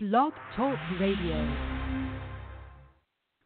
Blog Talk Radio.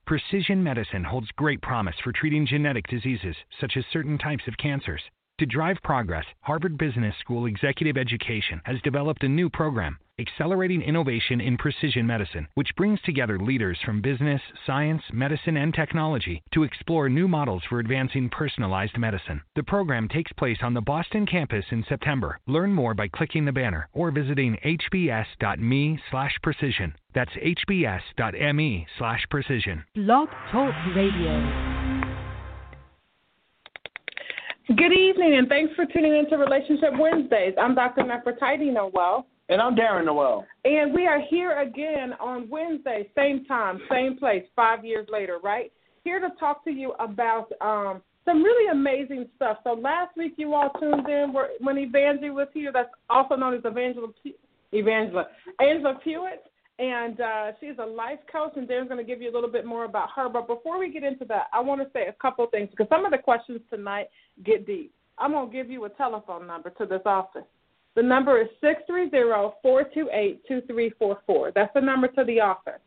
Precision medicine holds great promise for treating genetic diseases such as certain types of cancers. To drive progress, Harvard Business School Executive Education has developed a new program, Accelerating Innovation in Precision Medicine, which brings together leaders from business, science, medicine, and technology to explore new models for advancing personalized medicine. The program takes place on the Boston campus in September. Learn more by clicking the banner or visiting hbs.me/precision. That's hbs.me/precision. Blog Talk Radio. Good evening, and thanks for tuning in to Relationship Wednesdays. I'm Dr. Nefertiti Nowell. And I'm Darren Nowell. And we are here again on Wednesday, same time, same place, 5 years later, right? Here to talk to you about some really amazing stuff. So last week you all tuned in when Evangelie was here. That's also known as Angela Pewitt. And she's a life coach, and Darren's going to give you a little bit more about her. But before we get into that, I want to say a couple things, because some of the questions tonight get deep. I'm going to give you a telephone number to this office. The number is 630-428-2344. That's the number to the office.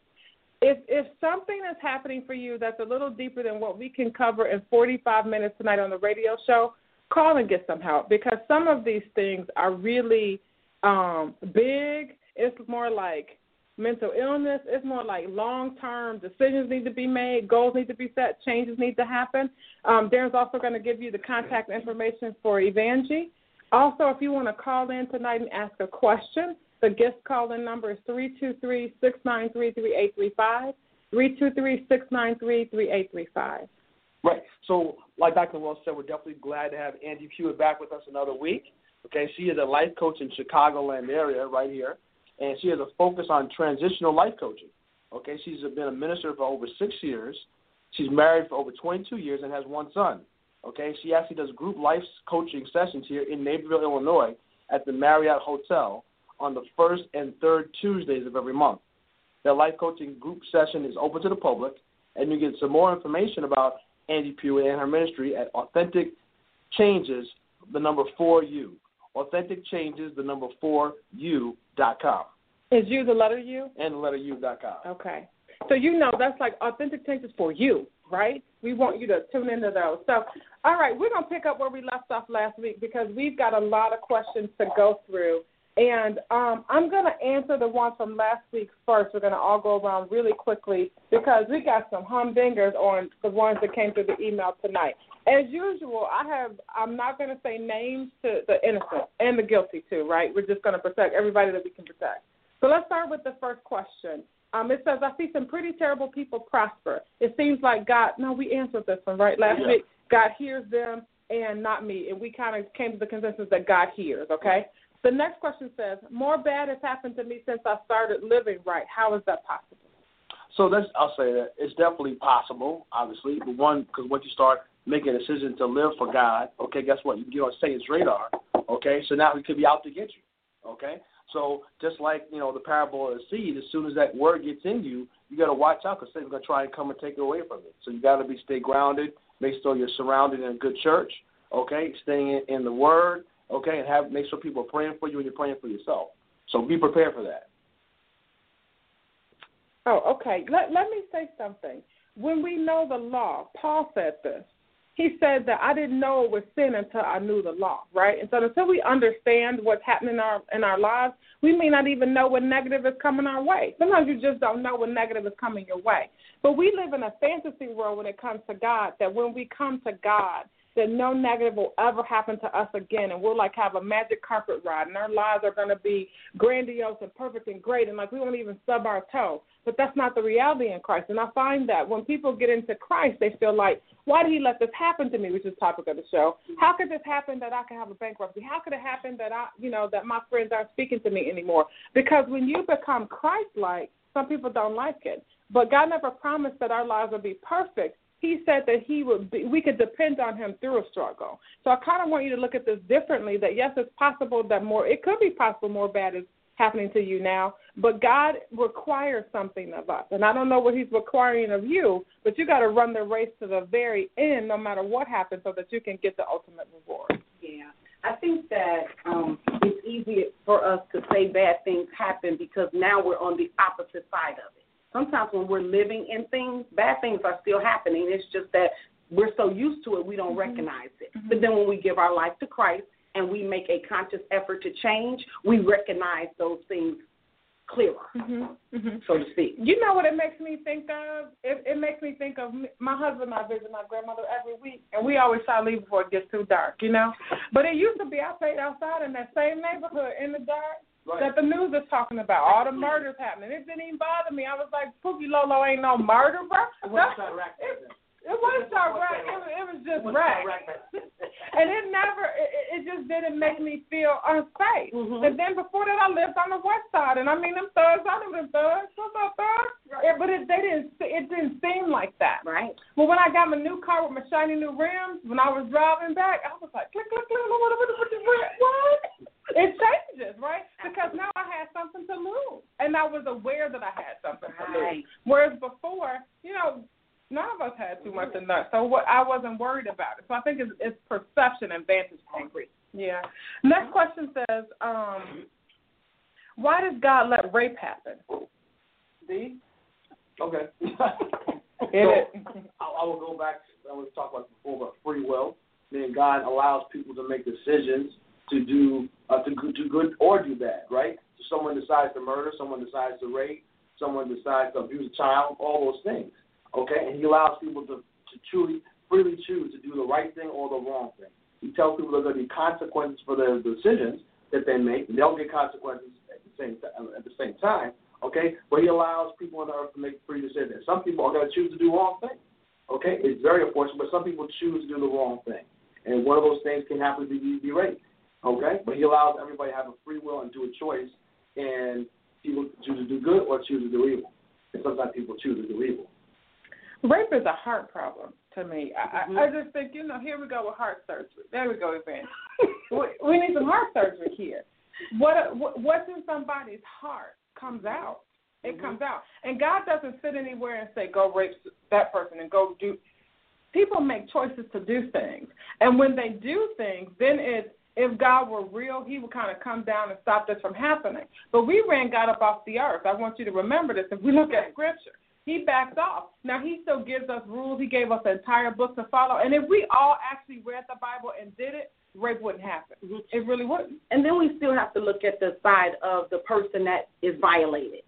If something is happening for you that's a little deeper than what we can cover in 45 minutes tonight on the radio show, call and get some help, because some of these things are really big. It's more like mental illness, it's more like long-term decisions need to be made, goals need to be set, changes need to happen. Darren's also going to give you the contact information for Evangelie. Also, if you want to call in tonight and ask a question, the guest call-in number is 323-693-3835, 323-693-3835. Right. So like Dr. Wells said, we're definitely glad to have Angie Pewitt back with us another week. Okay, she is a life coach in Chicagoland area right here. And she has a focus on transitional life coaching. Okay, she's been a minister for over 6 years. She's married for over 22 years and has one son. Okay, she actually does group life coaching sessions here in Naperville, Illinois, at the Marriott Hotel on the first and third Tuesdays of every month. Their life coaching group session is open to the public, and you get some more information about Angie Pewitt and her ministry at Authentic Changes, the number 4U. Authentic Changes, the number 4U.com. Is U the letter U? And the letter U.com. Okay. So you know that's like Authentic Changes for you, right? We want you to tune into those. So, all right, we're going to pick up where we left off last week, because we've got a lot of questions to go through. And I'm going to answer the one from last week first. We're going to all go around really quickly, because we got some humdingers on the ones that came through the email tonight. As usual, I'm not going to say names to the innocent and the guilty too, right? We're just going to protect everybody that we can protect. So let's start with the first question. It says, I see some pretty terrible people prosper. It seems like God, no, we answered this one, right? Last week, God hears them and not me. And we kind of came to the consensus that God hears, okay? The next question says, more bad has happened to me since I started living right. How is that possible? So I'll say that. It's definitely possible, obviously. But because once you start making a decision to live for God, okay, guess what? You get on Satan's radar, okay? So now he could be out to get you, okay? So just like, the parable of the seed, as soon as that word gets in you, you got to watch out, because Satan's going to try and come and take it away from you. So you got to stay grounded, make sure you're surrounded in a good church, okay, staying in the word, okay, and make sure people are praying for you and you're praying for yourself. So be prepared for that. Oh, okay. Let me say something. When we know the law, Paul said this. He said that I didn't know it was sin until I knew the law, right? And so until we understand what's happening in our lives, we may not even know what negative is coming our way. Sometimes you just don't know what negative is coming your way. But we live in a fantasy world when it comes to God, that when we come to God, that no negative will ever happen to us again, and we'll, have a magic carpet ride, and our lives are going to be grandiose and perfect and great, and, we won't even stub our toe. But that's not the reality in Christ. And I find that when people get into Christ, they feel like, why did he let this happen to me, which is the topic of the show? How could this happen that I could have a bankruptcy? How could it happen that that my friends aren't speaking to me anymore? Because when you become Christ-like, some people don't like it. But God never promised that our lives would be perfect. He said that we could depend on him through a struggle. So I kind of want you to look at this differently, that, yes, it's possible that it could be possible more bad is happening to you now, but God requires something of us. And I don't know what he's requiring of you, but you got to run the race to the very end no matter what happens, so that you can get the ultimate reward. Yeah. I think that it's easier for us to say bad things happen because now we're on the opposite side of it. Sometimes when we're living in things, bad things are still happening. It's just that we're so used to it, we don't recognize it. Mm-hmm. But then when we give our life to Christ and we make a conscious effort to change, we recognize those things clearer, so to speak. You know what it makes me think of? It makes me think of my husband and I visit my grandmother every week, and we always try to leave before it gets too dark, you know? But it used to be I played outside in that same neighborhood in the dark. Right. That the news is talking about, all the murders happening. It didn't even bother me. I was like, Pookie Lolo ain't no murder, bro. It wasn't right. It was just right. And it just didn't make me feel unsafe. Mm-hmm. And then before that, I lived on the west side. And I mean, them thugs, I knew them thugs. What's up, thugs? Right. But it didn't seem like that. Right. Well, when I got my new car with my shiny new rims, when I was driving back, I was like, click, click, click, what? It changes, right? Because now I had something to lose. And I was aware that I had something to lose. Whereas before, you know, none of us had too much to lose. So I wasn't worried about it. So I think it's perception and vantage point. Yeah. Next question says, why does God let rape happen? D? Okay. I will go back to what I was talking about before about free will. Then God allows people to make decisions to do to good or do bad, right? So someone decides to murder, someone decides to rape, someone decides to abuse a child, all those things, okay? And he allows people to freely choose to do the right thing or the wrong thing. He tells people there's going to be consequences for their decisions that they make, and they'll get consequences at the same time, okay? But he allows people on earth to make free decisions. Some people are going to choose to do the wrong thing, okay? It's very unfortunate, but some people choose to do the wrong thing. And one of those things can happen to be rape. Okay, but he allows everybody to have a free will and do a choice, and people choose to do good or choose to do evil. And sometimes people choose to do evil. Rape is a heart problem to me. I just think, you know, here we go with heart surgery. There we go, Evan. We need some heart surgery here. What's in somebody's heart comes out. It comes out. And God doesn't sit anywhere and say, go rape that person and go do. People make choices to do things. And when they do things, then it's, if God were real, he would kind of come down and stop this from happening. But we ran God up off the earth. I want you to remember this. If we look at Scripture, he backs off. Now, he still gives us rules. He gave us an entire book to follow. And if we all actually read the Bible and did it, rape wouldn't happen. It really wouldn't. And then we still have to look at the side of the person that is violated.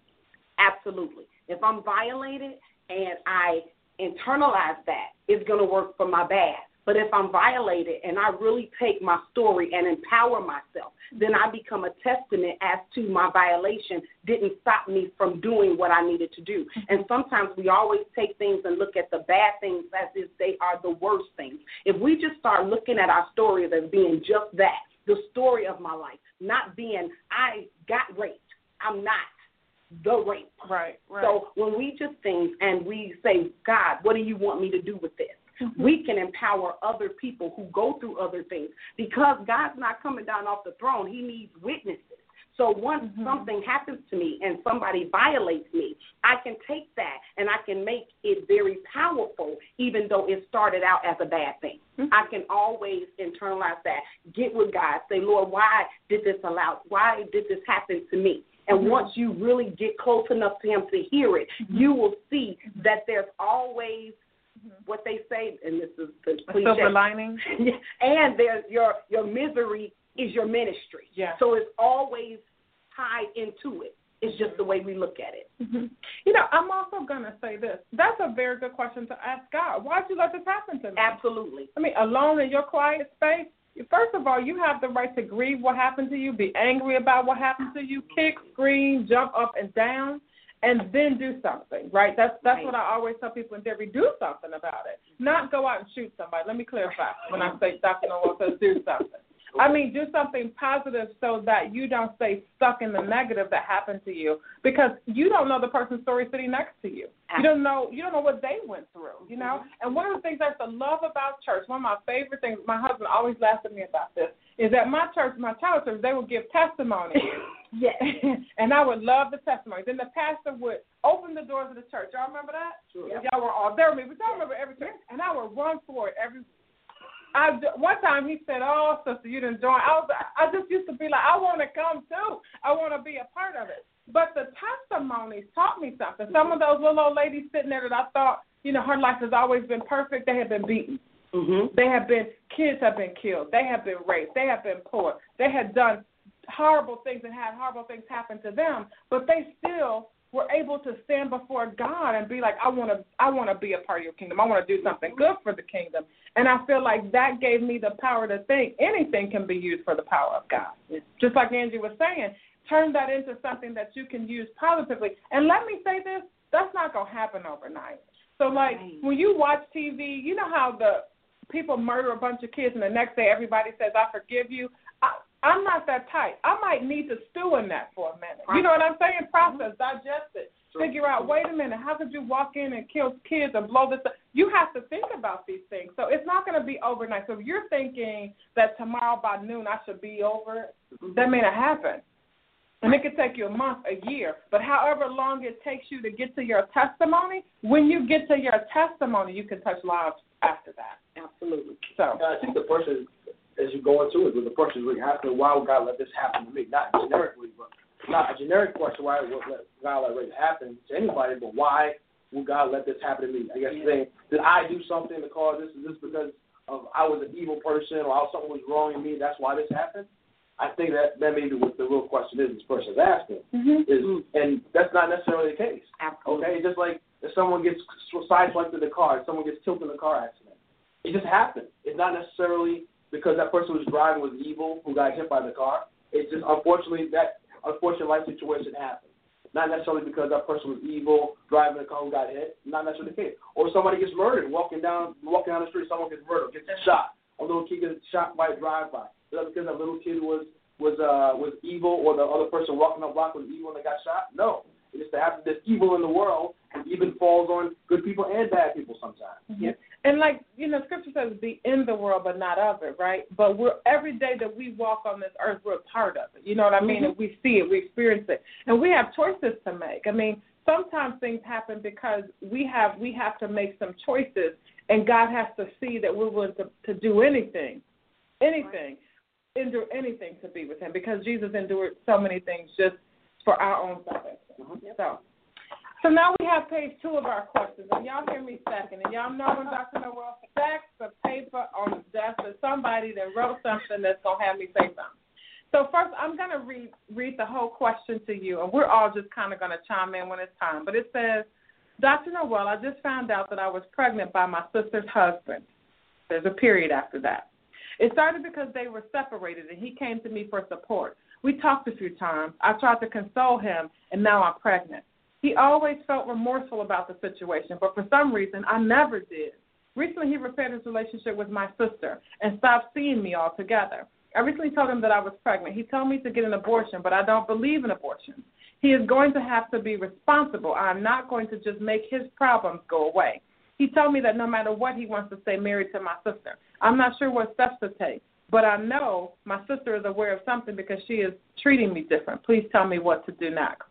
Absolutely. If I'm violated and I internalize that, it's going to work for my bad. But if I'm violated and I really take my story and empower myself, then I become a testament as to my violation didn't stop me from doing what I needed to do. And sometimes we always take things and look at the bad things as if they are the worst things. If we just start looking at our stories as being just that, the story of my life, not being I got raped, I'm not the rape. Right. So when we just think and we say, God, what do you want me to do with this? We can empower other people who go through other things because God's not coming down off the throne. He needs witnesses. So once something happens to me and somebody violates me, I can take that and I can make it very powerful, even though it started out as a bad thing. I can always internalize that, get with God, say, Lord, why did this happen to me? And once you really get close enough to him to hear it, you will see that there's always what they say, and this is the cliche. Silver lining. And there's your misery is your ministry. Yeah. So it's always tied into it. It's just the way we look at it. You know, I'm also going to say this. That's a very good question to ask God. Why'd you let this happen to me? Absolutely. I mean, alone in your quiet space, first of all, you have the right to grieve what happened to you, be angry about what happened to you, kick, scream, jump up and down. And then do something, right? That's what I always tell people in therapy, do something about it. Not go out and shoot somebody. Let me clarify when I say Dr. Nowell says do something. I mean, do something positive so that you don't stay stuck in the negative that happened to you because you don't know the person's story sitting next to you. You don't know what they went through, you know? And one of the things I used to love about church, one of my favorite things, my husband always laughs at me about this, is that my church, my child church, they would give testimonies. Yes. And I would love the testimonies. And the pastor would open the doors of the church. Y'all remember that? Sure. Y'all were all there with me, but y'all remember every church. And I would run for it every One time he said, "Oh, sister, you didn't join." I just used to be like, I want to come too. I want to be a part of it. But the testimonies taught me something. Some of those little old ladies sitting there that I thought, you know, her life has always been perfect, they have been beaten. Mm-hmm. Kids have been killed. They have been raped. They have been poor. They had done horrible things and had horrible things happen to them, but they still were able to stand before God and be like, I want to be a part of your kingdom. I want to do something good for the kingdom. And I feel like that gave me the power to think anything can be used for the power of God. Yes. Just like Angie was saying, turn that into something that you can use positively. And let me say this, that's not going to happen overnight. So, like, when you watch TV, you know how the people murder a bunch of kids and the next day everybody says, I forgive you. I'm not that type. I might need to stew in that for a minute. You know what I'm saying? Process, digest it, figure out, wait a minute, how could you walk in and kill kids and blow this up? You have to think about these things. So it's not going to be overnight. So if you're thinking that tomorrow by noon I should be over it, that may not happen. And it could take you a month, a year. But however long it takes you to get to your testimony, when you get to your testimony, you can touch lives after that. Absolutely. So I think the person, as you go into it, with the question really asking, why would God let this happen to me? Not generically, but not a generic question, why would God let rape happen to anybody, but why would God let this happen to me? I guess saying, did I do something to cause this? Is this because of I was an evil person or something was wrong in me, that's why this happened? I think that may be what the real question is this person's asking. And that's not necessarily the case. Absolutely. Okay? Just like if someone gets sideswiped in the car, if someone gets killed in a car accident, it just happened. It's not necessarily because that person who was driving was evil, who got hit by the car. It's just, unfortunately, that unfortunate life situation happened. Not necessarily because that person was evil, driving the car, who got hit. Not necessarily the case. Or somebody gets murdered, walking down the street, someone gets murdered, gets shot. A little kid gets shot by a drive-by. Just because that little kid was evil, or the other person walking up block was evil and they got shot. No. It's just the fact that there's evil in the world, and even falls on good people and bad people sometimes. Yeah. And like, you know, Scripture says be in the world but not of it, right? But every day that we walk on this earth, we're a part of it. You know what I mean? Mm-hmm. And we see it, we experience it. And we have choices to make. I mean, sometimes things happen because we have to make some choices, and God has to see that we're willing to do anything. Right. Endure anything to be with him, because Jesus endured so many things just for our own salvation. So now we have page 2 of our questions, and y'all hear me second, and y'all know when Dr. Nowell stacks the paper on the desk that somebody that wrote something that's going to have me say something. So first, I'm going to read the whole question to you, and we're all just kind of going to chime in when it's time. But it says, Dr. Nowell, I just found out that I was pregnant by my sister's husband. There's a period after that. It started because they were separated, and he came to me for support. We talked a few times. I tried to console him, and now I'm pregnant. He always felt remorseful about the situation, but for some reason, I never did. Recently, he repaired his relationship with my sister and stopped seeing me altogether. I recently told him that I was pregnant. He told me to get an abortion, but I don't believe in abortion. He is going to have to be responsible. I am not going to just make his problems go away. He told me that no matter what, he wants to stay married to my sister. I'm not sure what steps to take, but I know my sister is aware of something because she is treating me different. Please tell me what to do next.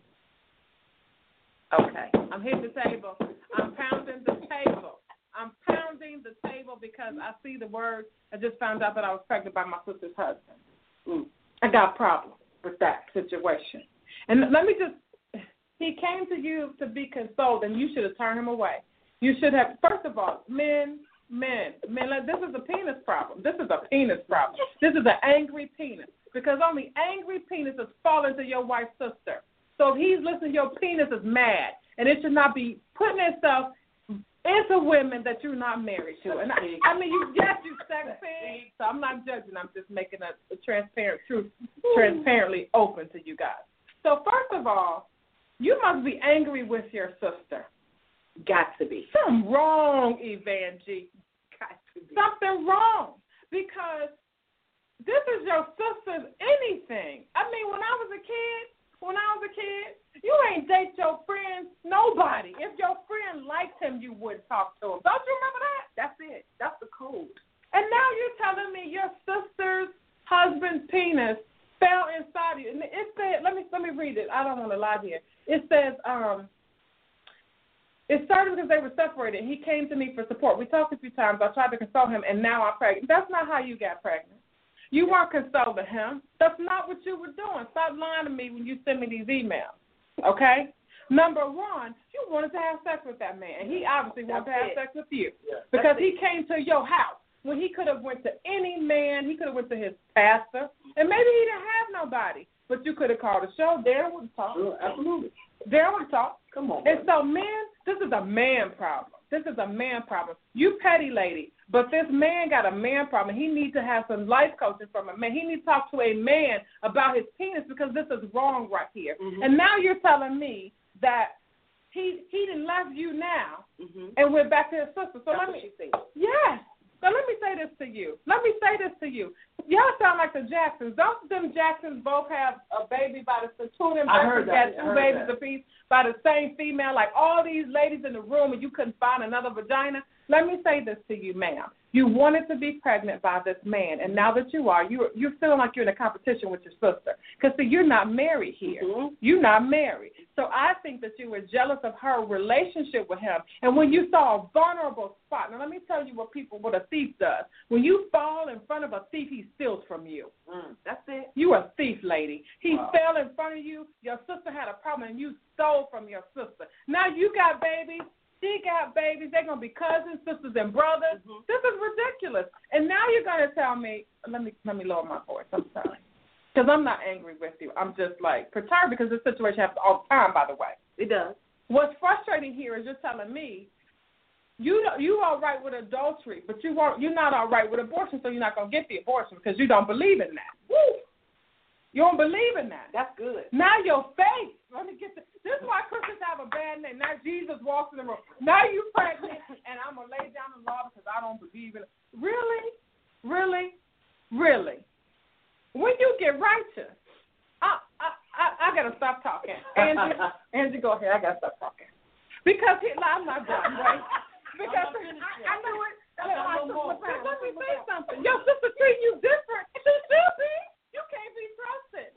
Okay. I'm hitting the table. I'm pounding the table. I'm pounding the table because I see the word. I just found out that I was pregnant by my sister's husband. I got a problem with that situation. And let me just, he came to you to be consoled, and you should have turned him away. You should have, first of all, men, like, this is a penis problem. This is a penis problem. This is an angry penis, because only angry penises fall into your wife's sister. So if he's listening, your penis is mad, and it should not be putting itself into women that you're not married to. And I mean, you sex pig, so I'm not judging. I'm just making a transparent truth, transparently open to you guys. So first of all, you must be angry with your sister. Got to be. Something wrong, Evangelie. Got to be. Something wrong, because this is your sister's anything. I mean, when I was a kid, you ain't date your friend, nobody. If your friend liked him, you wouldn't talk to him. Don't you remember that? That's it. That's the code. And now you're telling me your sister's husband's penis fell inside you. And it said, let me read it. I don't want to lie here. It says, It started because they were separated. He came to me for support. We talked a few times. I tried to console him, and now I'm pregnant. That's not how you got pregnant. You weren't consoling him. That's not what you were doing. Stop lying to me when you send me these emails, okay? Number one, you wanted to have sex with that man. He obviously wanted to have sex with you because he came to your house when he could have went to any man. He could have went to his pastor, and maybe he didn't have nobody, but you could have called a show. Darren would have talked. Sure, absolutely. Darren would have talked. Come on. And so, men, this is a man problem. This is a man problem. You petty lady, but this man got a man problem. He needs to have some life coaching from a man. He needs to talk to a man about his penis because this is wrong right here. Mm-hmm. And now you're telling me that he didn't love you now and went back to his sister. So So let me say this to you. Y'all sound like the Jacksons. Don't them Jacksons both have a baby by the two of them Jacksons had two babies apiece by the same female, like all these ladies in the room, and you couldn't find another vagina? Let me say this to you, ma'am. You wanted to be pregnant by this man, and now that you are, you're feeling like you're in a competition with your sister. Because, see, you're not married here. Mm-hmm. You're not married. So I think that you were jealous of her relationship with him. And when you saw a vulnerable spot, now let me tell you what a thief does. When you fall in front of a thief, he steals from you. Mm, that's it. You a thief, lady. He fell in front of you. Your sister had a problem, and you stole from your sister. Now you got babies. She got babies. They're going to be cousins, sisters, and brothers. Mm-hmm. This is ridiculous. And now you're going to tell me, let me lower my voice. I'm sorry. Because I'm not angry with you. I'm just, like, perturbed because this situation happens all the time, by the way. It does. What's frustrating here is you're telling me you all right with adultery, but you're not all right with abortion, so you're not going to get the abortion because you don't believe in that. Woo! You don't believe in that. That's good. Now your faith. This is why Christians have a bad name. Now Jesus walks in the room. Now you're pregnant, and I'm going to lay down the law because I don't believe in it. Really? Really? Really? When you get righteous, I got to stop talking. Angie, go ahead. I got to stop talking. Because I'm not done, right? Because I knew it. Let me say something. Your sister treat you different. She should be. You can't be trusted.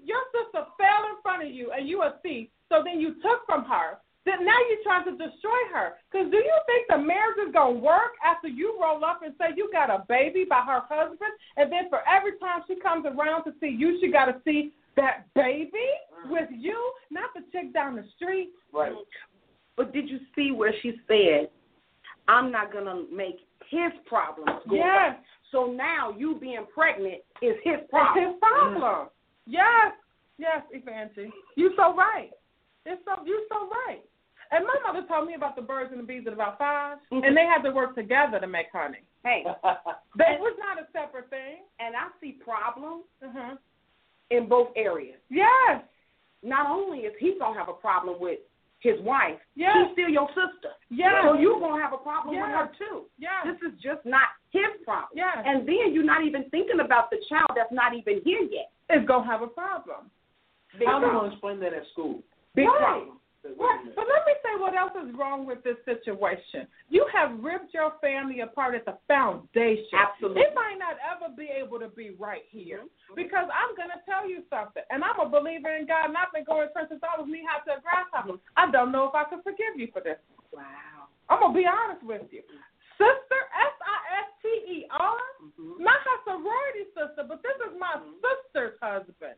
Your sister fell in front of you, and you a thief, so then you took from her. Then now you're trying to destroy her. Because do you think the marriage is going to work after you roll up and say you got a baby by her husband, and then for every time she comes around to see you, she got to see that baby with you, not the chick down the street? Right. But did you see where she said, I'm not going to make his problems go away? So now you being pregnant is his problem. It's his problem. Yes. Yes, Evangelie. You're so right. You're so right. And my mother told me about the birds and the bees at about 5, and they had to work together to make honey. Hey. That was not a separate thing. And I see problems in both areas. Yes. Not only is he going to have a problem with his wife, he's still your sister. Yes. So you're going to have a problem with her, too. Yes. This is just not his problem. Yes. And then you're not even thinking about the child that's not even here yet. It's going to have a problem. I'm going to explain that at school. Big problem. Right. But let me say what else is wrong with this situation. You have ripped your family apart at the foundation. Absolutely. It might not ever be able to be right here because I'm going to tell you something, and I'm a believer in God, and I've been going to church since I was knee-high to a grasshopper. I don't know if I can forgive you for this. Wow. I'm going to be honest with you. Sister, S-I-S-T-E-R, not her sorority sister, but this is my sister's husband.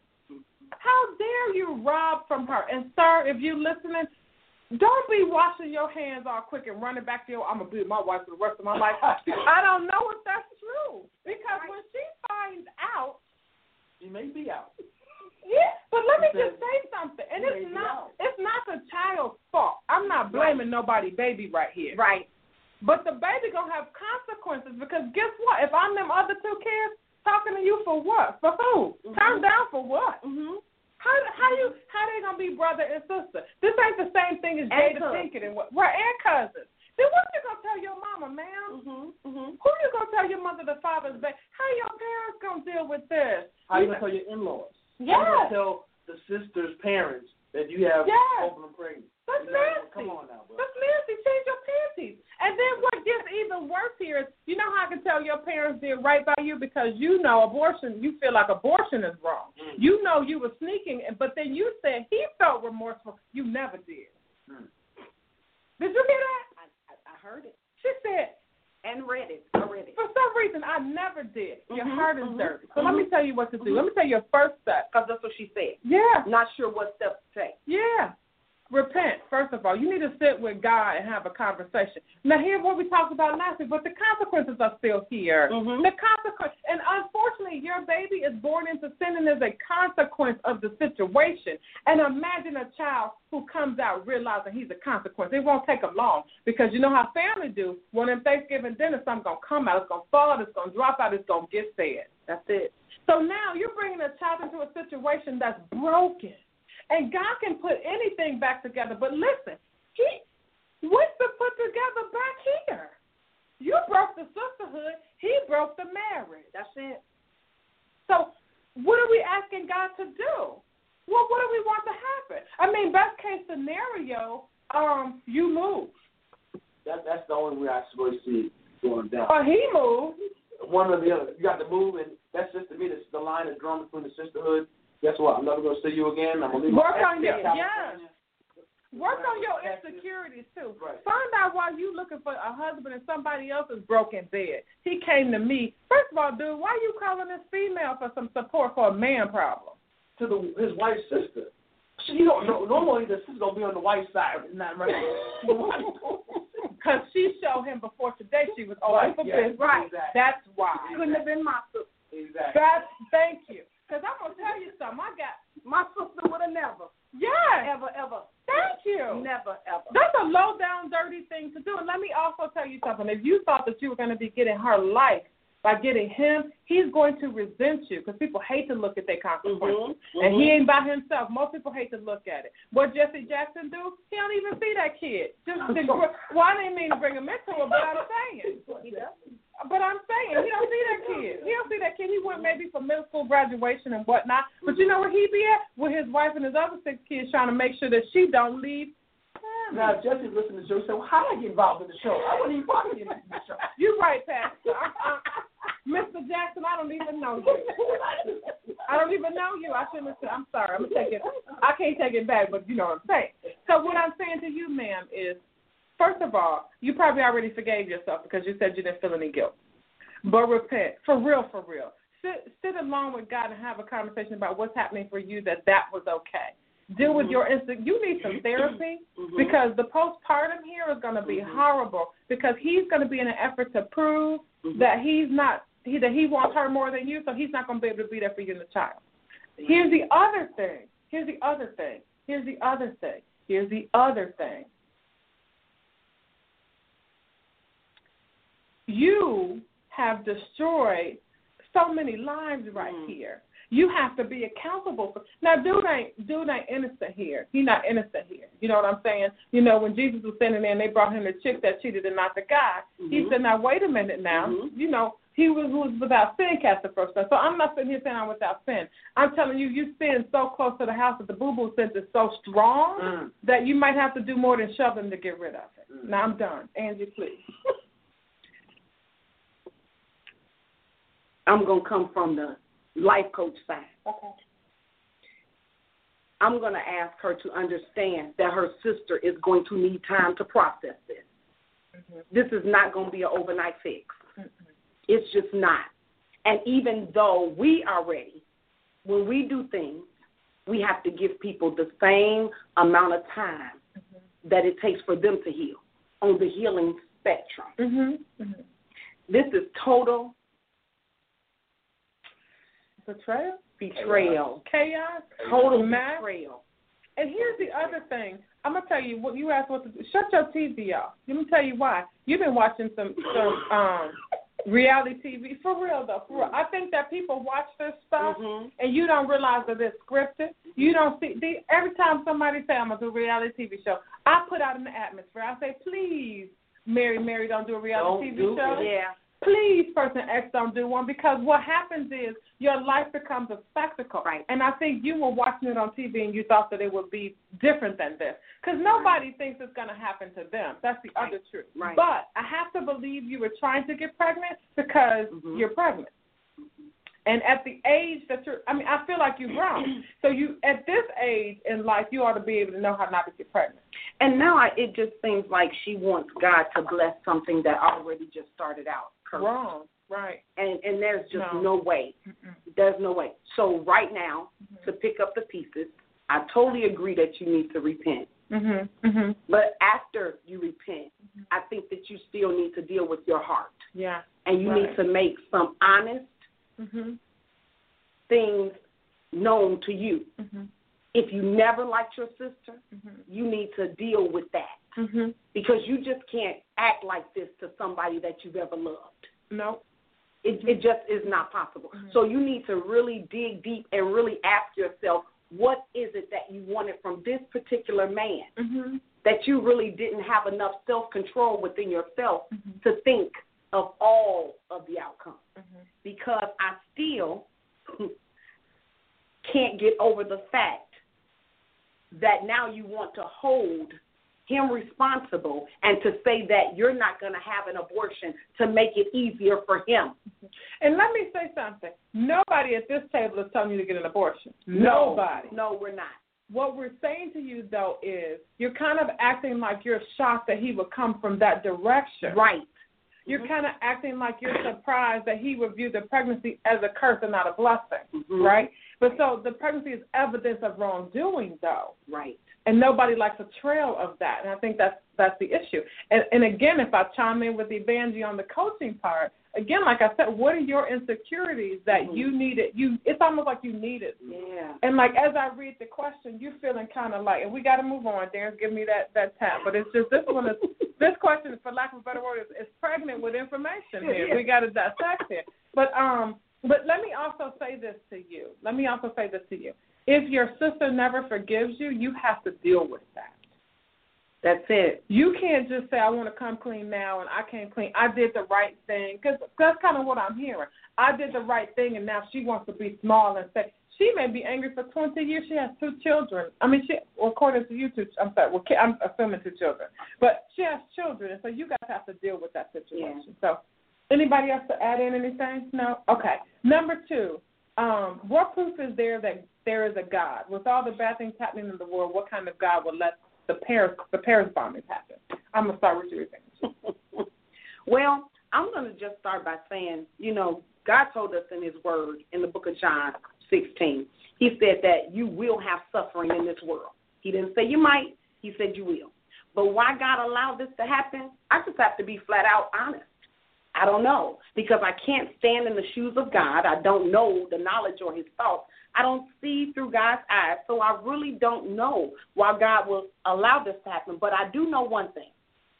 How dare you rob from her? And, sir, if you're listening, don't be washing your hands all quick and running back to your, I'm going to be my wife for the rest of my life. I don't know if that's true. Because when she finds out. She may be out. Yeah, but let me just say something. And it's not the child's fault. I'm not blaming nobody baby right here. Right. But the baby going to have consequences because guess what? If I'm them other two kids, talking to you for what? For who? Turned down for what? How they gonna be brother and sister? This ain't the same thing as Jada Pinkett and what? We're air cousins. Then what you gonna tell your mama, ma'am? Who you gonna tell your mother the father's back? How your parents gonna deal with this? How you gonna tell your in-laws? Yes. How you gonna tell the sister's parents that you have problem pregnant? That's nasty. Come on now, bro. That's nasty. Change your panties. And then what gets even worse here is, you know how I can tell your parents did right by you? Because you know abortion, you feel like abortion is wrong. You know you were sneaking, but then you said he felt remorseful. You never did. Did you hear that? I heard it. She said, and read it already. For some reason, I never did. Your heart is dirty. So let me tell you what to do. Let me tell you your first step. Because that's what she said. Yeah. Not sure what step to take. Yeah. Repent, first of all. You need to sit with God and have a conversation. Now, here's what we talked about last week, but the consequences are still here. Mm-hmm. The consequence, and unfortunately, your baby is born into sin and is a consequence of the situation. And imagine a child who comes out realizing he's a consequence. It won't take them long because you know how family do. When in Thanksgiving dinner, something's going to come out. It's going to fall. It's going to drop out. It's going to get said. That's it. So now you're bringing a child into a situation that's broken. And God can put anything back together. But listen, what's to put together back here? You broke the sisterhood. He broke the marriage. That's it. So what are we asking God to do? Well, what do we want to happen? I mean, best case scenario, you move. That's the only way I really see it going down. Or he moved. One or the other. You got to move, and that's just to me the line is drawn between the sisterhood. Guess what? I'm never going to see you again. I'm going to leave. Work on your insecurities, too. Right. Find out why you looking for a husband and somebody else's broken bed. He came to me. First of all, dude, why are you calling this female for some support for a man problem? To his wife's sister. She don't know. Normally, the sister's going to be on the wife's side. Not right. Because she showed him before today she was open for business. Right. Exactly. That's why. Exactly. Couldn't have been my sister. Exactly. Thank you. Because I'm going to tell you something. I got my sister would have never. Yeah. Ever. Thank you. Never, ever. That's a low-down, dirty thing to do. And let me also tell you something. If you thought that you were going to be getting her life by getting him, he's going to resent you because people hate to look at their consequences. Mm-hmm. And he ain't by himself. Most people hate to look at it. What Jesse Jackson do, he don't even see that kid. Well, I didn't mean to bring him into it, but I'm saying. He doesn't. But I'm saying, he don't see that kid. He went maybe for middle school graduation and whatnot. But you know where he be at? With his wife and his other 6 kids trying to make sure that she don't leave. Now, Jesse listened to the show. He said, well, how did I get involved in the show? I wasn't even involved in the show. You're right, Pastor. Mr. Jackson, I don't even know you. I shouldn't have said. I'm sorry. I'm going to take it. I can't take it back, but you know what I'm saying. So what I'm saying to you, ma'am, is, first of all, you probably already forgave yourself because you said you didn't feel any guilt. But repent, for real. Sit alone with God and have a conversation about what's happening for you, that was okay. Deal with your instinct. You need some therapy because the postpartum here is going to be horrible because he's going to be in an effort to prove that he wants her more than you, so he's not going to be able to be there for you and the child. Here's the other thing. You have destroyed so many lives right here. You have to be accountable for. Now, dude ain't innocent here. He's not innocent here. You know what I'm saying? You know, when Jesus was standing there and they brought him the chick that cheated and not the guy, he said, now, wait a minute now. You know, he was without sin cast the first stone. So I'm not sitting here saying I'm without sin. I'm telling you, you sin so close to the house that the boo-boo sense is so strong that you might have to do more than shove him to get rid of it. Now, I'm done. Angie, please. I'm going to come from the life coach side. Okay. I'm going to ask her to understand that her sister is going to need time to process this. This is not going to be an overnight fix. It's just not. And even though we are ready, when we do things, we have to give people the same amount of time that it takes for them to heal on the healing spectrum. This is total Betrayal. Chaos. Total mess. Betrayal. And here's the other thing. I'm going to tell you what you asked what to do. Shut your TV off. Let me tell you why. You've been watching some reality TV. For real, though. For real. I think that people watch this stuff, and you don't realize that it's scripted. You don't see. Every time somebody say, I'm going to do a reality TV show, I put out in the atmosphere. I say, please, Mary, don't do a reality TV show. Yeah. Please, person X, don't do one, because what happens is your life becomes a spectacle. Right. And I think you were watching it on TV and you thought that it would be different than this because nobody thinks it's going to happen to them. That's the other truth. Right. But I have to believe you were trying to get pregnant because you're pregnant. And at the age that I feel like you're grown. So you, at this age in life, you ought to be able to know how not to get pregnant. And now it just seems like she wants God to bless something that already just started out perfect. Wrong, right. And there's just no way. Mm-mm. There's no way. So right now, to pick up the pieces, I totally agree that you need to repent. Mm-hmm. Mm-hmm. But after you repent, I think that you still need to deal with your heart. Yeah. And you need to make some honest things known to you. Mm-hmm. If you never liked your sister, you need to deal with that. Mm-hmm. Because you just can't act like this to somebody that you've ever loved. No. It just is not possible. Mm-hmm. So you need to really dig deep and really ask yourself, what is it that you wanted from this particular man that you really didn't have enough self-control within yourself to think of all of the outcomes? Mm-hmm. Because I still can't get over the fact that now you want to hold him responsible and to say that you're not going to have an abortion to make it easier for him. And let me say something. Nobody at this table is telling you to get an abortion. Nobody. No, we're not. What we're saying to you, though, is you're kind of acting like you're shocked that he would come from that direction. Right. You're kind of acting like you're surprised that he would view the pregnancy as a curse and not a blessing, right? But so the pregnancy is evidence of wrongdoing, though. Right. And nobody likes a trail of that, and I think that's the issue. And again, if I chime in with Evangelie on the coaching part, again, like I said, what are your insecurities that you needed? It's almost like you needed. Yeah. And like as I read the question, you're feeling kind of like, and we got to move on. Darren, give me that tap. But it's just this one is this question, for lack of a better word, is pregnant with information here. Yeah. We got to dissect it. But let me also say this to you. If your sister never forgives you, you have to deal with that. That's it. You can't just say, I want to come clean now and I came clean. I did the right thing. Because that's kind of what I'm hearing. I did the right thing and now she wants to be small and say, she may be angry for 20 years. She has 2 children. I mean, according to you two, I'm sorry, I'm assuming 2 children. But she has children. And so you guys have to deal with that situation. Yeah. So anybody else to add in anything? No? Okay. Number 2, what proof is there that there is a God? With all the bad things happening in the world, what kind of God would let the Paris bombings happen? I'm going to start with you. Well, I'm going to just start by saying, you know, God told us in his word in the book of John 16, he said that you will have suffering in this world. He didn't say you might. He said you will. But why God allowed this to happen, I just have to be flat out honest. I don't know, because I can't stand in the shoes of God. I don't know the knowledge or his thoughts. I don't see through God's eyes, so I really don't know why God will allow this to happen. But I do know one thing,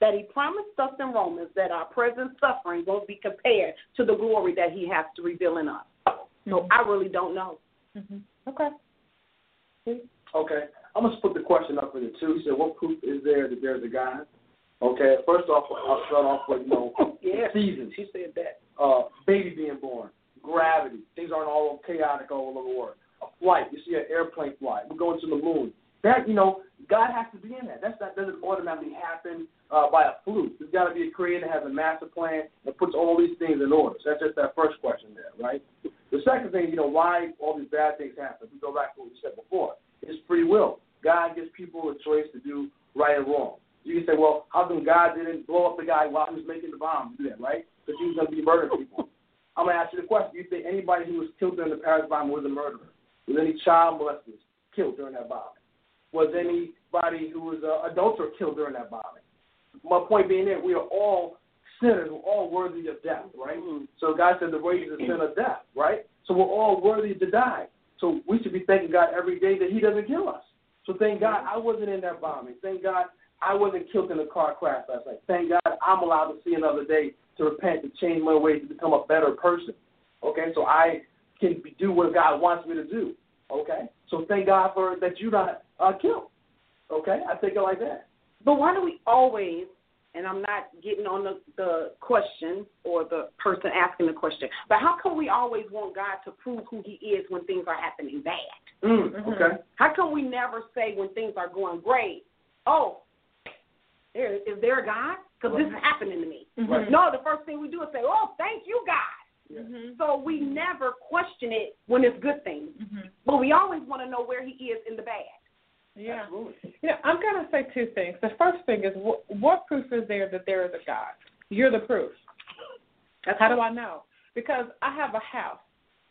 that he promised us in Romans that our present suffering won't be compared to the glory that he has to reveal in us. So I really don't know. Okay. I'm going to put the question up for the two. So what proof is there that there's a God? Okay, first off, I'll start off with, you know, seasons. She said that. Baby being born, gravity, things aren't all chaotic all over the world. A flight, you see an airplane fly. We're going to the moon. That, you know, God has to be in that. That doesn't automatically happen by a fluke. There's got to be a creator that has a master plan that puts all these things in order. So that's just that first question there, right? The second thing, you know, why all these bad things happen. We go back to what we said before. It's free will. God gives people a choice to do right and wrong. You can say, well, how come God didn't blow up the guy while he was making the bomb? Do that, right? Because he was going to be murdering people. I'm going to ask you the question. Do you think anybody who was killed during the Paris bomb was a murderer? Was any child molesters killed during that bombing? Was anybody who was an adulterer killed during that bombing? My point being that we are all sinners. We're all worthy of death, right? So God said the wages of sin of death, right? So we're all worthy to die. So we should be thanking God every day that he doesn't kill us. So thank God I wasn't in that bombing. Thank God I wasn't killed in a car crash last night. Thank God I'm allowed to see another day, to repent, to change my ways, to become a better person. Okay, so I can do what God wants me to do. Okay, so thank God for that you're not killed. Okay, I take it like that. But why do we always, and I'm not getting on the question or the person asking the question, but how come we always want God to prove who he is when things are happening bad? Okay. How come we never say when things are going great, oh, is there a God? Because this is happening to me. No, the first thing we do is say, oh, thank you, God. So we never question it when it's good things. But we always want to know where he is in the bad. Yeah. Absolutely. You know, I'm going to say two things. The first thing is, what proof is there that there is a God? You're the proof. That's how do I know? Because I have a house,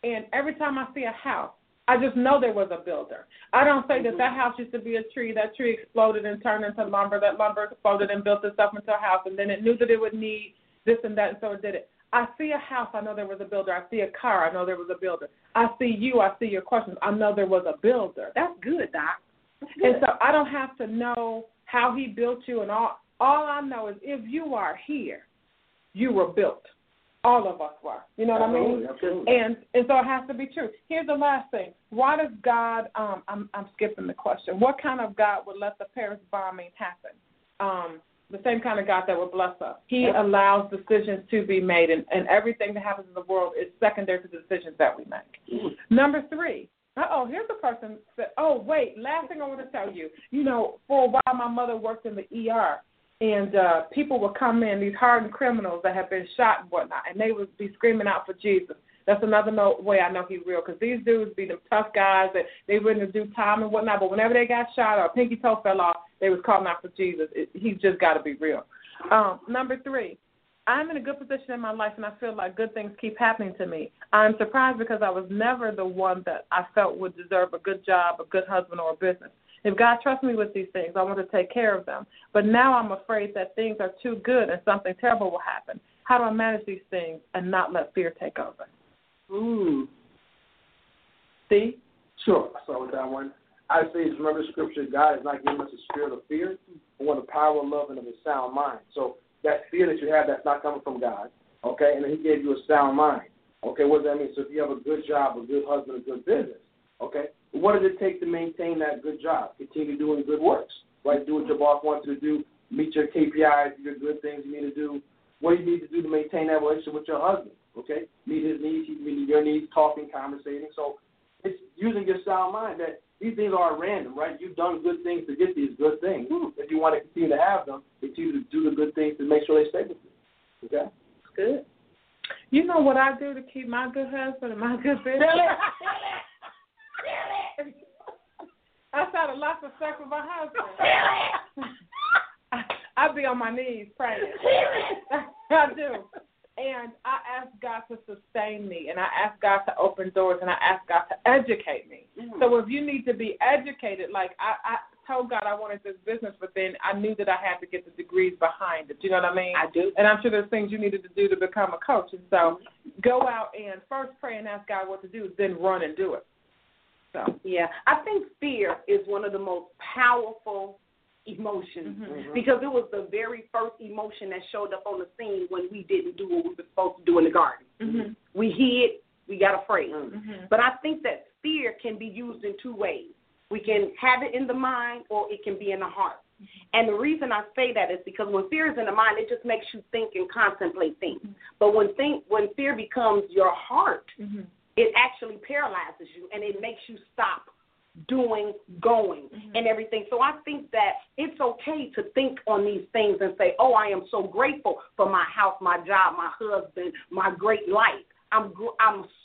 and every time I see a house, I just know there was a builder. I don't say that that house used to be a tree. That tree exploded and turned into lumber. That lumber exploded and built itself into a house, and then it knew that it would need this and that, and so it did it. I see a house. I know there was a builder. I see a car. I know there was a builder. I see you. I see your questions. I know there was a builder. That's good, Doc. That's good. And so I don't have to know how he built you and all. All I know is if you are here, you were built. All of us were. You know what I mean? Absolutely. And so it has to be true. Here's the last thing. Why does God, I'm skipping the question, what kind of God would let the Paris bombing happen? The same kind of God that would bless us. He allows decisions to be made, and everything that happens in the world is secondary to the decisions that we make. Mm-hmm. Number three. Uh-oh, here's a person that, oh, wait, last thing I want to tell you. You know, for a while my mother worked in the ER. And people would come in, these hardened criminals that had been shot and whatnot, and they would be screaming out for Jesus. That's another way I know he's real, because these dudes be the tough guys that they wouldn't do time and whatnot. But whenever they got shot or a pinky toe fell off, they was calling out for Jesus. He's just got to be real. Number three, I'm in a good position in my life, and I feel like good things keep happening to me. I'm surprised because I was never the one that I felt would deserve a good job, a good husband, or a business. If God trusts me with these things, I want to take care of them. But now I'm afraid that things are too good and something terrible will happen. How do I manage these things and not let fear take over? Ooh. See? Sure. I saw with that one. I say, remember the scripture, God is not giving us a spirit of fear, but one of power, love, and of a sound mind. So that fear that you have, that's not coming from God, okay? And then he gave you a sound mind. Okay, what does that mean? So if you have a good job, a good husband, a good business, okay, what does it take to maintain that good job? Continue doing good works, right? Do what your boss wants you to do, meet your KPIs, your good things you need to do. What do you need to do to maintain that relationship with your husband, okay? Meet his needs, he's meeting your needs, talking, conversating. So it's using your sound mind that these things are random, right? You've done good things to get these good things. If you want to continue to have them, continue to do the good things to make sure they stay with you, okay? That's good. You know what I do to keep my good husband and my good business? Really? I started lots of sex with my husband. Really? I'd be on my knees praying. Really? I do. And I ask God to sustain me, and I ask God to open doors, and I ask God to educate me. Mm-hmm. So if you need to be educated, like I told God I wanted this business, but then I knew that I had to get the degrees behind it. Do you know what I mean? I do. And I'm sure there's things you needed to do to become a coach. And so go out and first pray and ask God what to do, then run and do it. So. Yeah, I think fear is one of the most powerful emotions because it was the very first emotion that showed up on the scene when we didn't do what we were supposed to do in the garden. Mm-hmm. We hid, we got afraid. Mm-hmm. But I think that fear can be used in two ways. We can have it in the mind or it can be in the heart. And the reason I say that is because when fear is in the mind, it just makes you think and contemplate things. Mm-hmm. But when fear becomes your heart, it actually paralyzes you, and it makes you stop doing, going, and everything. So I think that it's okay to think on these things and say, oh, I am so grateful for my house, my job, my husband, my great life. I'm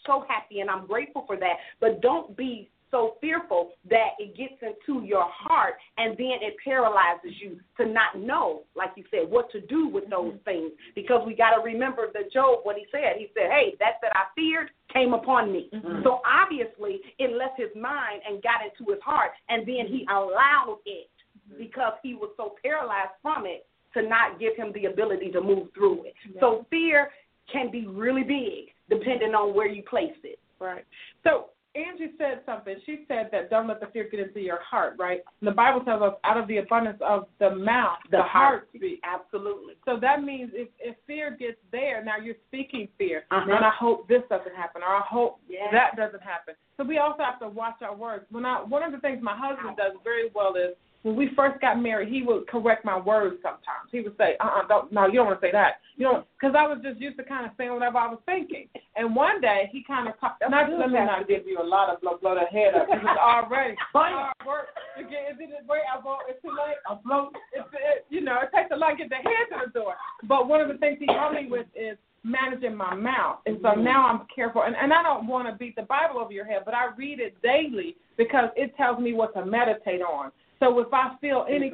so happy, and I'm grateful for that. But don't be so fearful that it gets into your heart, and then it paralyzes you to not know, like you said, what to do with those things. Because we got to remember that Job, what he said. He said, hey, that I feared came upon me. Mm-hmm. So obviously it left his mind and got into his heart, and then he allowed it because he was so paralyzed from it to not give him the ability to move through it. Yeah. So fear can be really big depending on where you place it. Right. So Angie said something. She said that don't let the fear get into your heart, right? And the Bible tells us out of the abundance of the mouth, the heart speaks. Absolutely. So that means if fear gets there, now you're speaking fear. And I hope this doesn't happen, or I hope that doesn't happen. So we also have to watch our words. One of the things my husband does very well is when we first got married, he would correct my words sometimes. He would say, you don't want to say that. Because I was just used to kind of saying whatever I was thinking. And one day, he kind of talked. Let me not give you a lot of blow the head up. Because it's already hard work. It's too late. I blow. It takes a lot to get the head to the door. But one of the things he helped me with is managing my mouth. And so now I'm careful. And I don't want to beat the Bible over your head, but I read it daily because it tells me what to meditate on. So if I feel any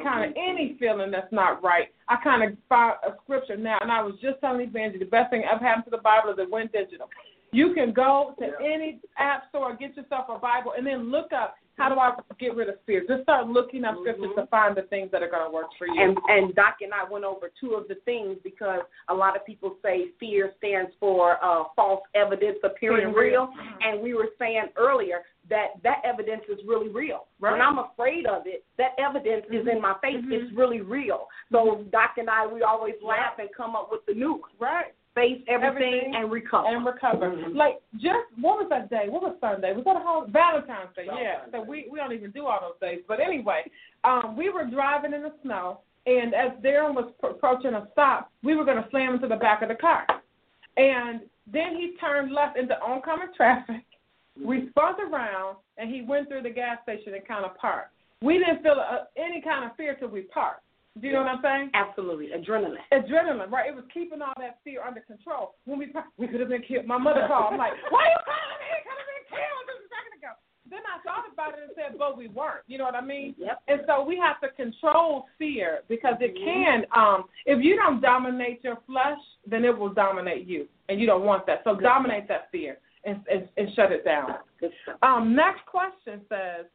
feeling that's not right, I kind of find a scripture now. And I was just telling Evangelie, the best thing ever happened to the Bible is it went digital. You can go to any app store, get yourself a Bible, and then look up, how do I get rid of fear? Just start looking up scriptures to find the things that are going to work for you. And Doc and I went over two of the things because a lot of people say fear stands for false evidence appearing real. And we were saying earlier that evidence is really real. Right. When I'm afraid of it, that evidence is in my face. It's really real. So Doc and I, we always laugh and come up with the new one. Right. Face everything and recover. Like, just, what was that day? What was Sunday? Was that Valentine's Day? Yeah. So we don't even do all those days. But anyway, we were driving in the snow, and as Darren was approaching a stop, we were going to slam into the back of the car. And then he turned left into oncoming traffic. We spun around, and he went through the gas station and kind of parked. We didn't feel any kind of fear till we parked. Do you know what I'm saying? Absolutely. Adrenaline, right? It was keeping all that fear under control. When we could have been killed. My mother called. I'm like, why are you calling me? Could have been killed just a second ago. Then I thought about it and said, but we weren't. You know what I mean? Yep. And so we have to control fear because it can, if you don't dominate your flesh, then it will dominate you, and you don't want that. So dominate that fear and shut it down. Good stuff. Next question says,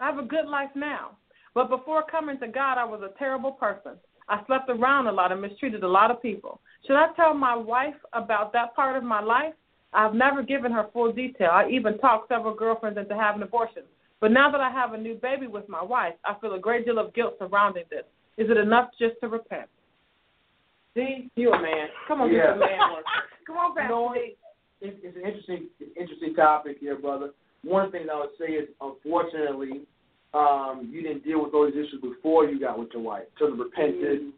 I have a good life now. But before coming to God, I was a terrible person. I slept around a lot and mistreated a lot of people. Should I tell my wife about that part of my life? I've never given her full detail. I even talked several girlfriends into having abortions. But now that I have a new baby with my wife, I feel a great deal of guilt surrounding this. Is it enough just to repent? See, you a man. Come on, you're a man. Come on, Pastor. It's an interesting topic here, brother. One thing I would say is, unfortunately, you didn't deal with those issues before you got with your wife. So the repentance,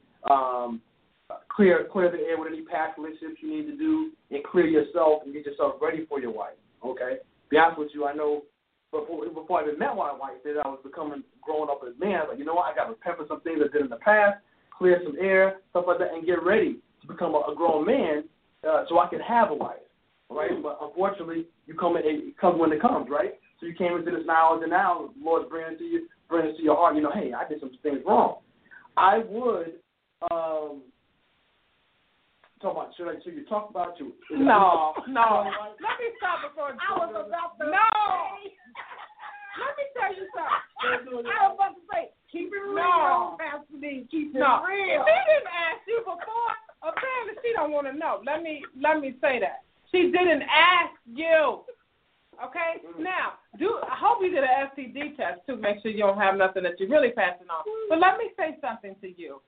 clear the air with any past relationships you need to do, and clear yourself and get yourself ready for your wife. Okay, be honest with you. I know before I even met my wife, that I was growing up as a man. Like, you know what? I got to repent for some things I did in the past, clear some air, stuff like that, and get ready to become a grown man so I can have a wife. Right? But unfortunately, it comes when it comes. Right. So you came into this knowledge, and now the Lord's bringing it to your heart. You know, hey, I did some things wrong. I would talk about. Should you talk about you? No. Let me stop before I was about to. No. Let me tell you something. I was about to say, keep it real, Pastor D. Keep it real. She didn't ask you before. Apparently, she don't want to know. Let me say that she didn't ask you. Okay, now, I hope you did an STD test to make sure you don't have nothing that you're really passing on. But let me say something to you.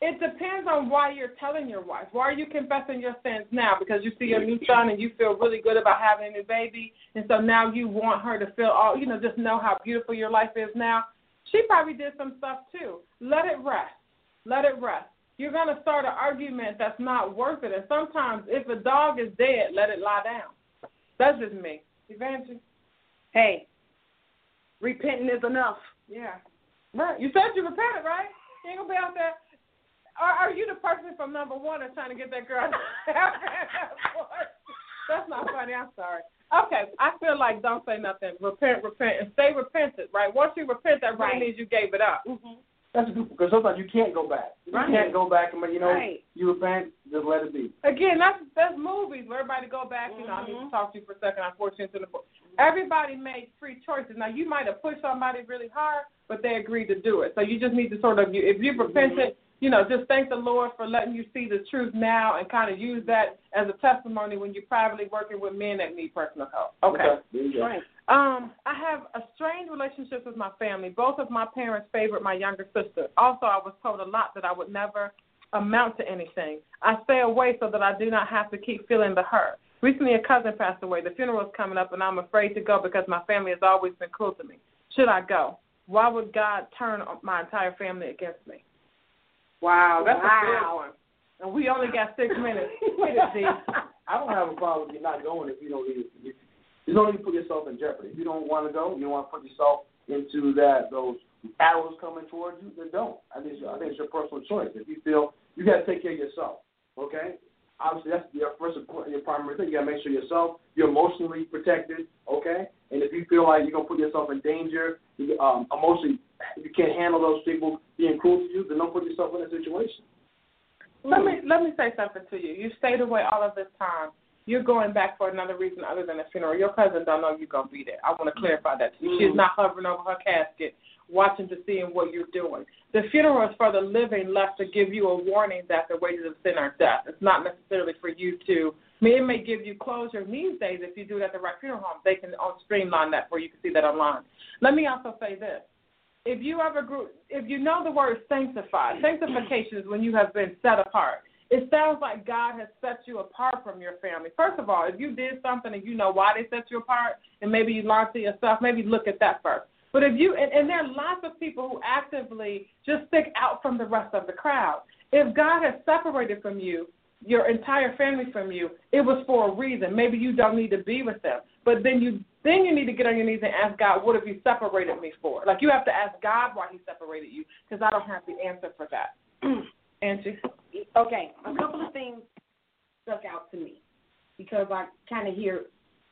It depends on why you're telling your wife. Why are you confessing your sins now? Because you see your new son and you feel really good about having a new baby, and so now you want her to feel all, just know how beautiful your life is now. She probably did some stuff too. Let it rest. Let it rest. You're going to start an argument that's not worth it. And sometimes if a dog is dead, let it lie down. That's just me. Evangelie. Hey, repenting is enough. Yeah. Right. You said you repented, right? You ain't going to be out there. Are you the person from number one that's trying to get that girl? That's not funny. I'm sorry. Okay. I feel like don't say nothing. Repent, and stay repentant, right? Once you repent, that really means you gave it up. Mm-hmm. That's good, because sometimes you can't go back. You can't go back and, you repent, just let it be. Again, that's movies where everybody go back, I need to talk to you for a second, I'm forced into the book. Everybody made free choices. Now, you might have pushed somebody really hard, but they agreed to do it. So you just need to if you're repentant, just thank the Lord for letting you see the truth now and kind of use that as a testimony when you're privately working with men that need personal help. Okay. There you go. Right. I have a strained relationship with my family. Both of my parents favored my younger sister. Also, I was told a lot that I would never amount to anything. I stay away so that I do not have to keep feeling the hurt. Recently, a cousin passed away. The funeral is coming up, and I'm afraid to go because my family has always been cruel to me. Should I go? Why would God turn my entire family against me? Wow, that's a good one. And we only got 6 minutes. Wait a minute. I don't have a problem with you not going if you don't need it. You don't need to put yourself in jeopardy. If you don't want to go, you don't want to put yourself into those arrows coming towards you, then don't. I think it's your personal choice. If you feel you got to take care of yourself, okay? Obviously, that's your first important, your primary thing. You got to make sure yourself, you're emotionally protected, okay? And if you feel like you're going to put yourself in danger, emotionally, you can't handle those people being cruel to you, then don't put yourself in a situation. Let me say something to you. You stayed away all of this time. You're going back for another reason other than a funeral. Your cousin don't know you're going to be there. I want to clarify that to you. Mm-hmm. She's not hovering over her casket, watching to see what you're doing. The funeral is for the living left to give you a warning that the wages of sin are death. It's not necessarily for you to, I mean, it may give you closure these days if you do it at the right funeral home. They can streamline that for you. You can see that online. Let me also say this. If you ever grew, if you know the word sanctified, sanctification is when you have been set apart. It sounds like God has set you apart from your family. First of all, if you did something and you know why they set you apart, and maybe you lied to yourself, maybe look at that first. But if you, and there are lots of people who actively just stick out from the rest of the crowd. If God has separated from you, your entire family from you, it was for a reason. Maybe you don't need to be with them. But then you need to get on your knees and ask God, what have you separated me for? Like, you have to ask God why he separated you, because I don't have the answer for that. Angie? Okay, a couple of things stuck out to me because I kind of hear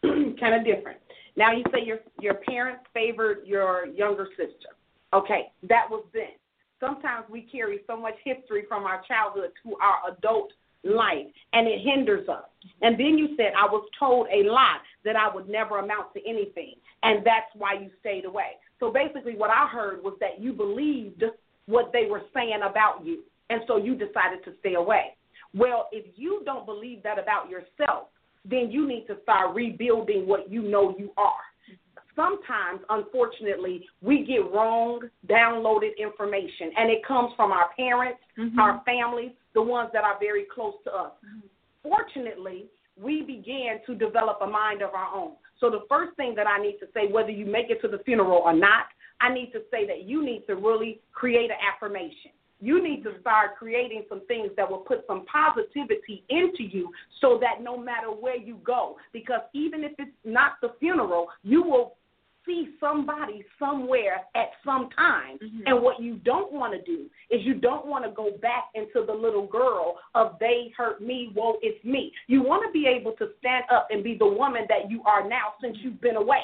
kind of different. Now you say your parents favored your younger sister. Okay, that was then. Sometimes we carry so much history from our childhood to our adult life, and it hinders us. And then you said, I was told a lot that I would never amount to anything, and that's why you stayed away. So basically what I heard was that you believed what they were saying about you. And so you decided to stay away. Well, if you don't believe that about yourself, then you need to start rebuilding what you know you are. Sometimes, unfortunately, we get wrong, downloaded information, and it comes from our parents, our families, the ones that are very close to us. Fortunately, we began to develop a mind of our own. So the first thing that I need to say, whether you make it to the funeral or not, I need to say that you need to really create an affirmation. You need to start creating some things that will put some positivity into you so that no matter where you go, because even if it's not the funeral, you will see somebody somewhere at some time. And what you don't want to do is you don't want to go back into the little girl of they hurt me, woe it's me. You want to be able to stand up and be the woman that you are now since you've been away.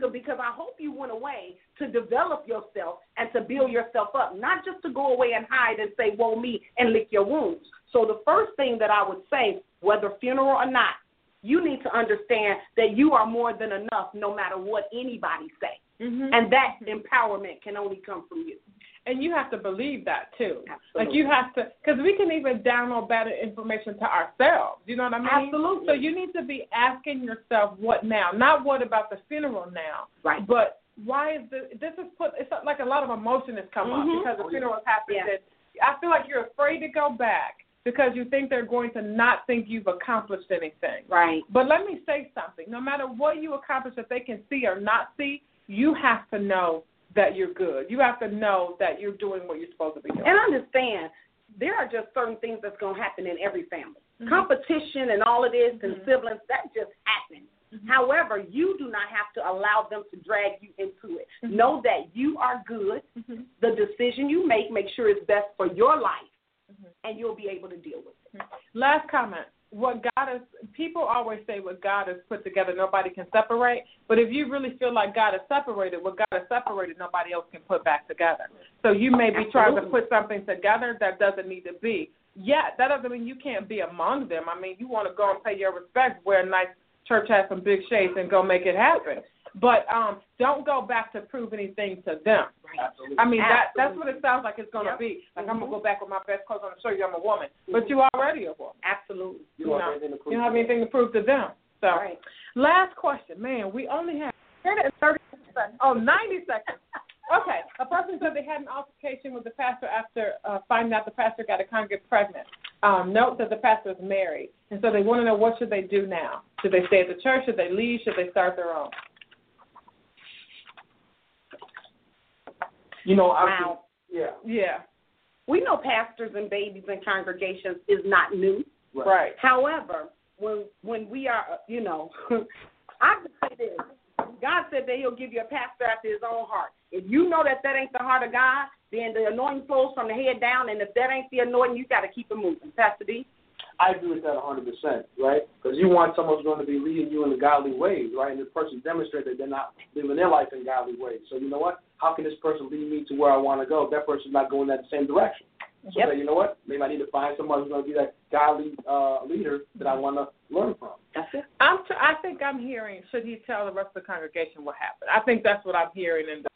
So because I hope you went away to develop yourself and to build yourself up, not just to go away and hide and say, woe me, and lick your wounds. So the first thing that I would say, whether funeral or not, you need to understand that you are more than enough no matter what anybody say. And that empowerment can only come from you. And you have to believe that, too. Absolutely. Like, you have to, because we can even download better information to ourselves. You know what I mean? Absolutely. So you need to be asking yourself, what now? Not what about the funeral now. Right. But why is this is put, it's like a lot of emotion has come up because the funeral has happened. Yeah. I feel like you're afraid to go back because you think they're going to not think you've accomplished anything. Right. But let me say something. No matter what you accomplish, if they can see or not see, you have to know that you're good. You have to know that you're doing what you're supposed to be doing. And understand, there are just certain things that's going to happen in every family. Competition and all of this and siblings, that just happens. However, you do not have to allow them to drag you into it. Know that you are good. The decision you make sure it's best for your life, and you'll be able to deal with it. Last comment. What God is, people always say what God has put together, nobody can separate. But if you really feel like God is separated, what God has separated, nobody else can put back together. So you may be trying to put something together that doesn't need to be. Yeah, that doesn't mean you can't be among them. I mean, you want to go and pay your respects, wear a nice church hat, some big shades, and go make it happen. But don't go back to prove anything to them. Absolutely. I mean, that's what it sounds like it's going to be. Like, I'm going to go back with my best clothes on and show you I'm a woman. But you're already a woman. Absolutely. You don't have anything to prove to them. So, last question. Man, we only have 30 seconds. Oh, 90 seconds. Okay. A person said they had an altercation with the pastor after finding out the pastor got a congregant pregnant. Note that the pastor is married. And so they want to know, what should they do now? Should they stay at the church? Should they leave? Should they start their own? You know, we know pastors and babies and congregations is not new. Right. However, when we are, you know, I can say this. God said that he'll give you a pastor after his own heart. If you know that ain't the heart of God, then the anointing flows from the head down, and if that ain't the anointing, you got to keep it moving. Pastor D? I agree with that 100%, right? Because you want someone who's going to be leading you in the godly ways, right? And this person demonstrates that they're not living their life in godly ways. So you know what? How can this person lead me to where I want to go? That person's not going that same direction. So yep. You know what? Maybe I need to find someone who's going to be that godly leader that I want to learn from. That's it. I think I'm hearing, should he tell the rest of the congregation what happened? I think that's what I'm hearing in